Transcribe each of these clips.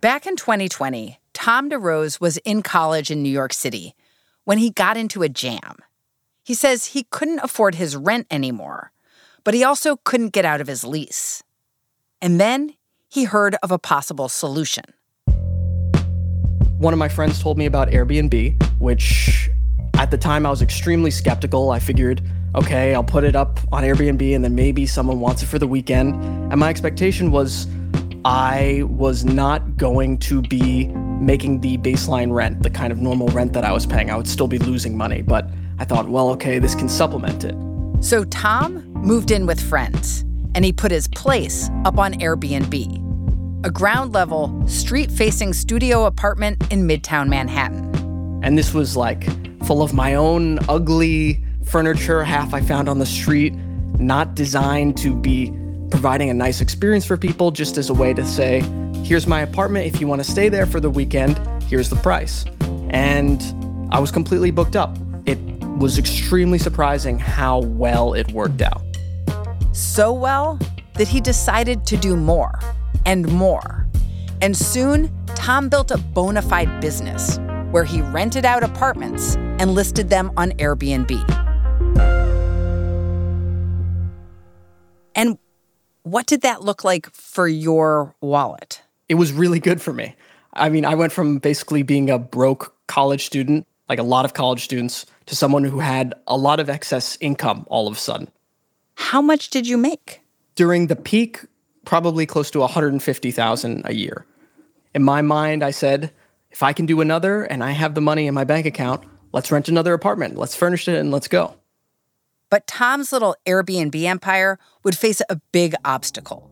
Back in 2020, Tom DeRose was in college in New York City when he got into a jam. He says he couldn't afford his rent anymore, but he also couldn't get out of his lease. And then he heard of a possible solution. One of my friends told me about Airbnb, which at the time I was extremely skeptical. I figured, okay, I'll put it up on Airbnb and then maybe someone wants it for the weekend. And my expectation was I was not going to be making the baseline rent, the kind of normal rent that I was paying. I would still be losing money, but I thought, well, okay, this can supplement it. So Tom moved in with friends, and he put his place up on Airbnb, a ground-level, street-facing studio apartment in Midtown Manhattan. And this was, like, full of my own ugly furniture, half I found on the street, not designed to be providing a nice experience for people, just as a way to say, here's my apartment. If you want to stay there for the weekend, here's the price. And I was completely booked up. It was extremely surprising how well it worked out. So well that he decided to do more and more. And soon, Tom built a bona fide business where he rented out apartments and listed them on Airbnb. And what did that look like for your wallet? It was really good for me. I mean, I went from basically being a broke college student, like a lot of college students, to someone who had a lot of excess income all of a sudden. How much did you make? During the peak, probably close to $150,000 a year. In my mind, I said, if I can do another and I have the money in my bank account, let's rent another apartment, let's furnish it, and let's go. But Tom's little Airbnb empire would face a big obstacle.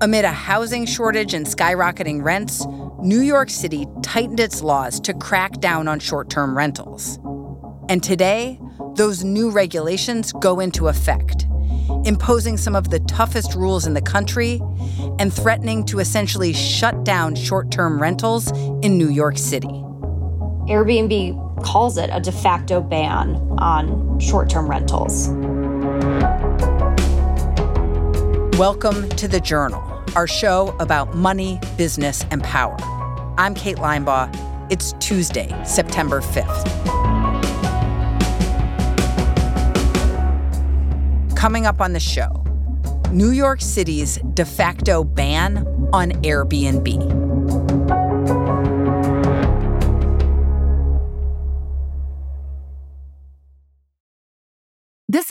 Amid a housing shortage and skyrocketing rents, New York City tightened its laws to crack down on short-term rentals. And today, those new regulations go into effect, imposing some of the toughest rules in the country and threatening to essentially shut down short-term rentals in New York City. Airbnb calls it a de facto ban on short-term rentals. Welcome to The Journal, our show about money, business, and power. I'm Kate Linebaugh. It's Tuesday, September 5th. Coming up on the show, New York City's de facto ban on Airbnb. This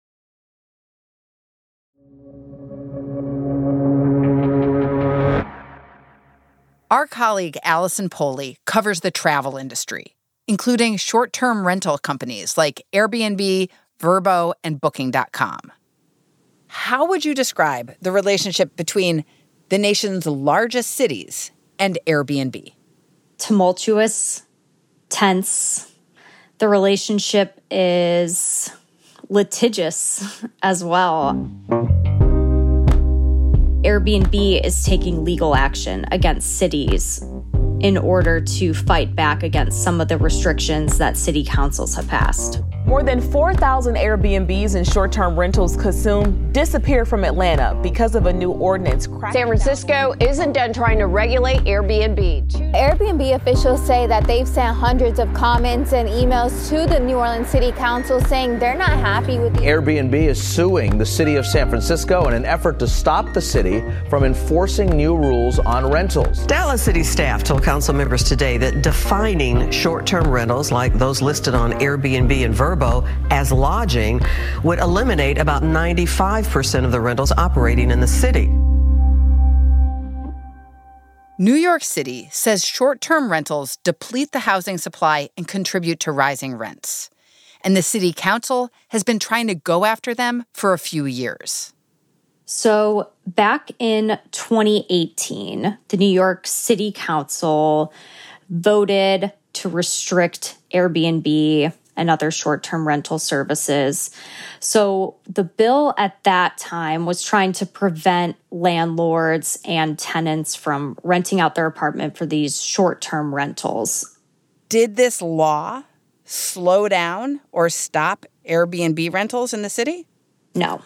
Our colleague Allison Pohle covers the travel industry, including short-term rental companies like Airbnb, Vrbo, and Booking.com. How would you describe the relationship between the nation's largest cities and Airbnb? Tumultuous, tense. The relationship is litigious as well. Airbnb is taking legal action against cities in order to fight back against some of the restrictions that city councils have passed. More than 4,000 Airbnbs and short-term rentals consumed disappeared from Atlanta because of a new ordinance. San Francisco isn't done trying to regulate Airbnb. Airbnb officials say that they've sent hundreds of comments and emails to the New Orleans City Council saying they're not happy with the Airbnb is suing the city of San Francisco in an effort to stop the city from enforcing new rules on rentals. Dallas city staff told council members today that defining short-term rentals like those listed on Airbnb and Vrbo as lodging would eliminate about 95% of the rentals operating in the city. New York City says short-term rentals deplete the housing supply and contribute to rising rents. And the city council has been trying to go after them for a few years. So back in 2018, the New York City Council voted to restrict Airbnb and other short-term rental services. So the bill at that time was trying to prevent landlords and tenants from renting out their apartment for these short-term rentals. Did this law slow down or stop Airbnb rentals in the city? No,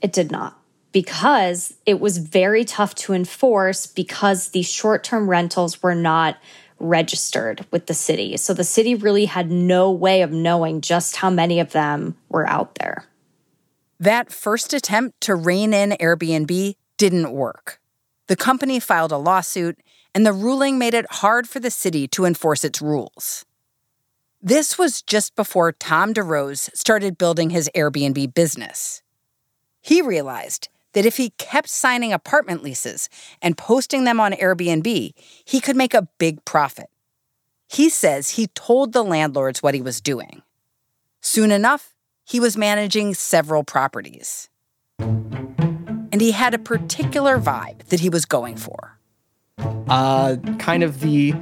it did not, because it was very tough to enforce because the short-term rentals were not registered with the city. So the city really had no way of knowing just how many of them were out there. That first attempt to rein in Airbnb didn't work. The company filed a lawsuit, and the ruling made it hard for the city to enforce its rules. This was just before Tom DeRose started building his Airbnb business. He realized that if he kept signing apartment leases and posting them on Airbnb, he could make a big profit. He says he told the landlords what he was doing. Soon enough, he was managing several properties. And he had a particular vibe that he was going for. Kind of the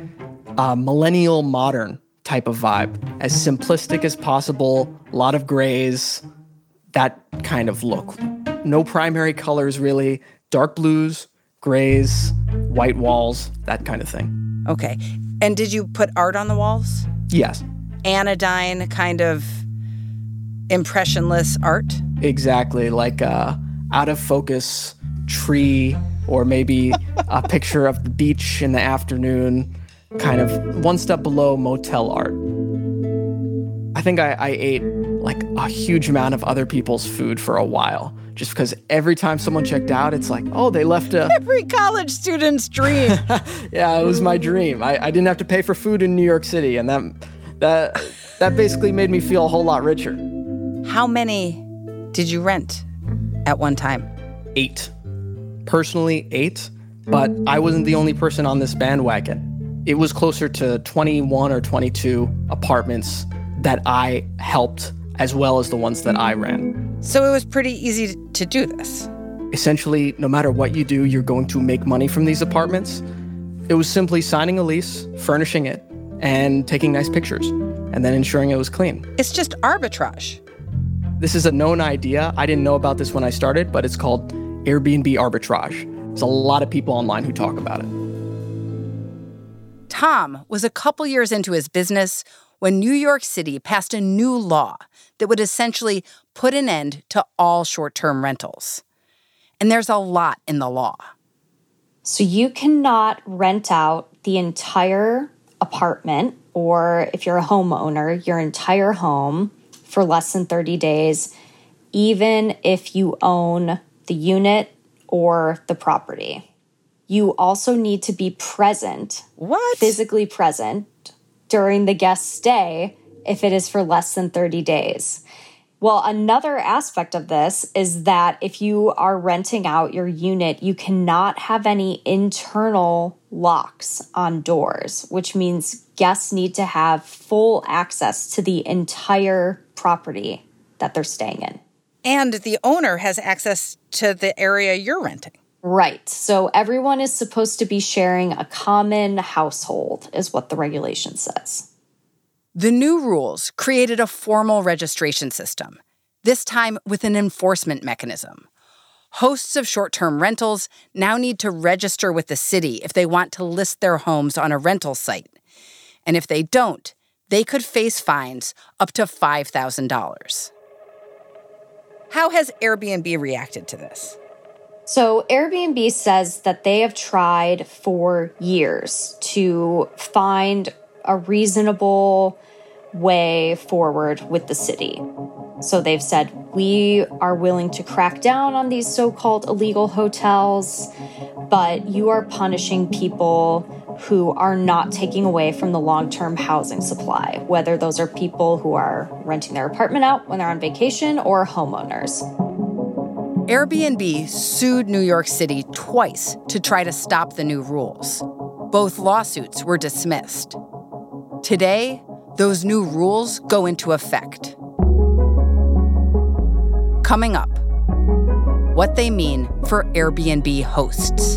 millennial modern type of vibe. As simplistic as possible, a lot of grays, that kind of look. No primary colors, really. Dark blues, grays, white walls, that kind of thing. Okay. And did you put art on the walls? Yes. Anodyne kind of impressionless art? Exactly. Like out of focus tree, or maybe a picture of the beach in the afternoon. Kind of one step below motel art. I think I ate like a huge amount of other people's food for a while, just because every time someone checked out, it's like, oh, they left a... Every college student's dream. Yeah, it was my dream. I didn't have to pay for food in New York City, and that basically made me feel a whole lot richer. How many did you rent at one time? 8. Personally, 8, but I wasn't the only person on this bandwagon. It was closer to 21 or 22 apartments that I helped, as well as the ones that I ran. So it was pretty easy to do this. Essentially, no matter what you do, you're going to make money from these apartments. It was simply signing a lease, furnishing it, and taking nice pictures, and then ensuring it was clean. It's just arbitrage. This is a known idea. I didn't know about this when I started, but it's called Airbnb arbitrage. There's a lot of people online who talk about it. Tom was a couple years into his business when New York City passed a new law that would essentially put an end to all short-term rentals. And there's a lot in the law. So you cannot rent out the entire apartment, or if you're a homeowner, your entire home for less than 30 days, even if you own the unit or the property. You also need to be present. What? Physically present during the guest's stay if it is for less than 30 days. Well, another aspect of this is that if you are renting out your unit, you cannot have any internal locks on doors, which means guests need to have full access to the entire property that they're staying in. And the owner has access to the area you're renting. Right. So everyone is supposed to be sharing a common household, is what the regulation says. The new rules created a formal registration system, this time with an enforcement mechanism. Hosts of short-term rentals now need to register with the city if they want to list their homes on a rental site. And if they don't, they could face fines up to $5,000. How has Airbnb reacted to this? So Airbnb says that they have tried for years to find a reasonable way forward with the city. So they've said, we are willing to crack down on these so-called illegal hotels, but you are punishing people who are not taking away from the long-term housing supply, whether those are people who are renting their apartment out when they're on vacation or homeowners. Airbnb sued New York City twice to try to stop the new rules. Both lawsuits were dismissed. Today, those new rules go into effect. Coming up, what they mean for Airbnb hosts.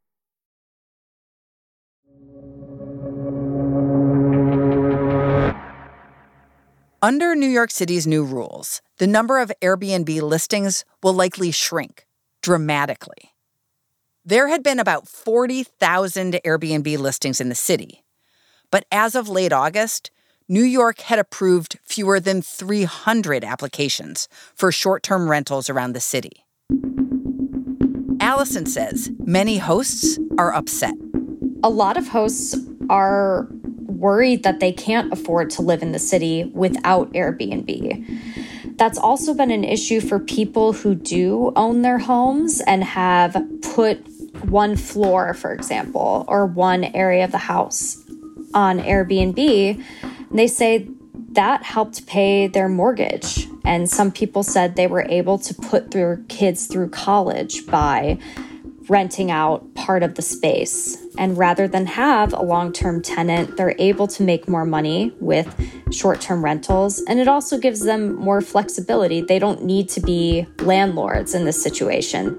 Under New York City's new rules, the number of Airbnb listings will likely shrink dramatically. There had been about 40,000 Airbnb listings in the city. But as of late August, New York had approved fewer than 300 applications for short-term rentals around the city. Allison says many hosts are upset. A lot of hosts are worried that they can't afford to live in the city without Airbnb. That's also been an issue for people who do own their homes and have put one floor, for example, or one area of the house on Airbnb. They say that helped pay their mortgage. And some people said they were able to put their kids through college by renting out part of the space. And rather than have a long-term tenant, they're able to make more money with short-term rentals. And it also gives them more flexibility. They don't need to be landlords in this situation.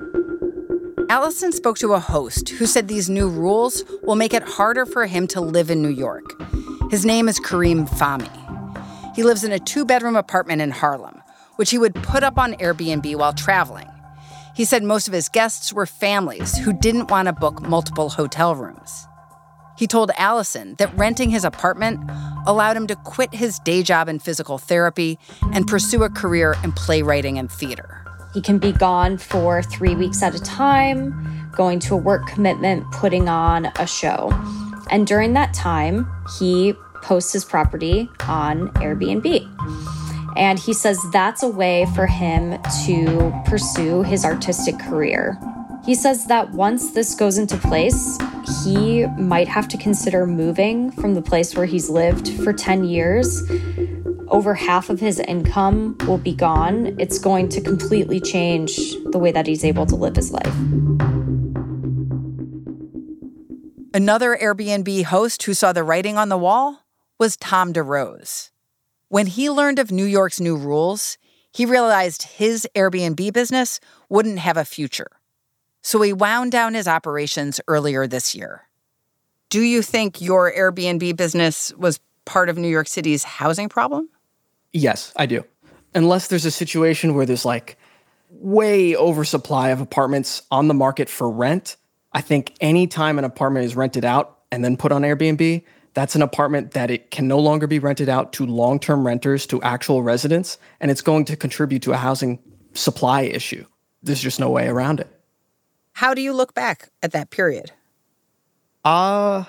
Allison spoke to a host who said these new rules will make it harder for him to live in New York. His name is Kareem Fahmy. He lives in a two-bedroom apartment in Harlem, which he would put up on Airbnb while traveling. He said most of his guests were families who didn't want to book multiple hotel rooms. He told Allison that renting his apartment allowed him to quit his day job in physical therapy and pursue a career in playwriting and theater. He can be gone for 3 weeks at a time, going to a work commitment, putting on a show. And during that time, he posts his property on Airbnb. And he says that's a way for him to pursue his artistic career. He says that once this goes into place, he might have to consider moving from the place where he's lived for 10 years. Over half of his income will be gone. It's going to completely change the way that he's able to live his life. Another Airbnb host who saw the writing on the wall was Tom DeRose. When he learned of New York's new rules, he realized his Airbnb business wouldn't have a future. So he wound down his operations earlier this year. Do you think your Airbnb business was part of New York City's housing problem? Yes, I do. Unless there's a situation where there's like way oversupply of apartments on the market for rent, I think any time an apartment is rented out and then put on Airbnb, that's an apartment that it can no longer be rented out to long-term renters, to actual residents, and it's going to contribute to a housing supply issue. There's just no way around it. How do you look back at that period? For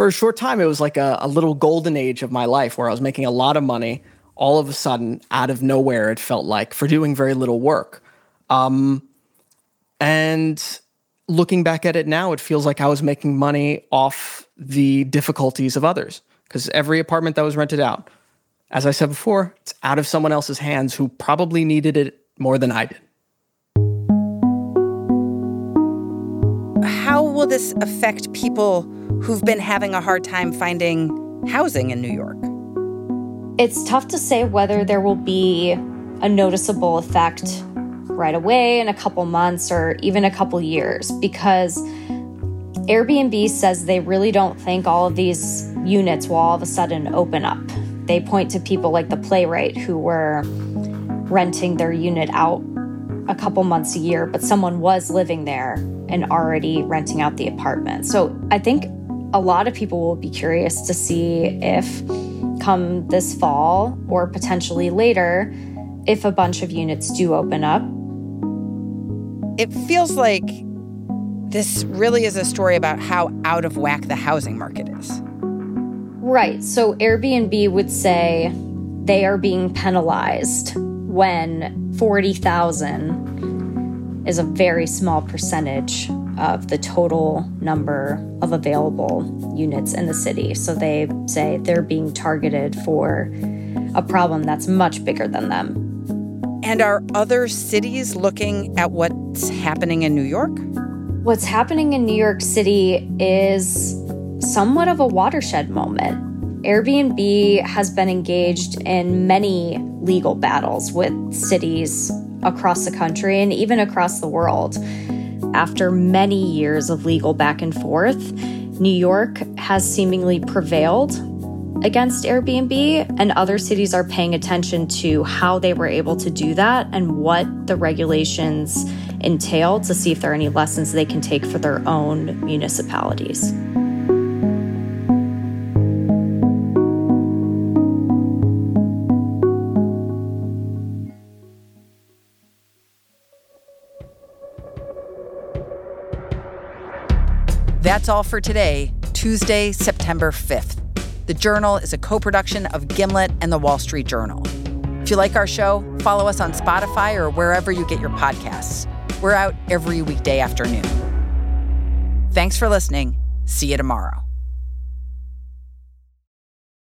a short time, it was like a little golden age of my life where I was making a lot of money. All of a sudden, out of nowhere, it felt like, for doing very little work. And looking back at it now, it feels like I was making money off the difficulties of others, because every apartment that was rented out, as I said before, it's out of someone else's hands who probably needed it more than I did. How will this affect people who've been having a hard time finding housing in New York? It's tough to say whether there will be a noticeable effect right away, in a couple months, or even a couple years, because Airbnb says they really don't think all of these units will all of a sudden open up. They point to people like the playwright who were renting their unit out a couple months a year, but someone was living there and already renting out the apartment. So I think a lot of people will be curious to see if come this fall or potentially later, if a bunch of units do open up. It feels like This really is a story about how out of whack the housing market is. Right. So Airbnb would say they are being penalized when 40,000 is a very small percentage of the total number of available units in the city. So they say they're being targeted for a problem that's much bigger than them. And are other cities looking at what's happening in New York? What's happening in New York City is somewhat of a watershed moment. Airbnb has been engaged in many legal battles with cities across the country and even across the world. After many years of legal back and forth, New York has seemingly prevailed against Airbnb, and other cities are paying attention to how they were able to do that and what the regulations entail to see if there are any lessons they can take for their own municipalities. That's all for today, Tuesday, September 5th. The Journal is a co-production of Gimlet and The Wall Street Journal. If you like our show, follow us on Spotify or wherever you get your podcasts. We're out every weekday afternoon. Thanks for listening. See you tomorrow.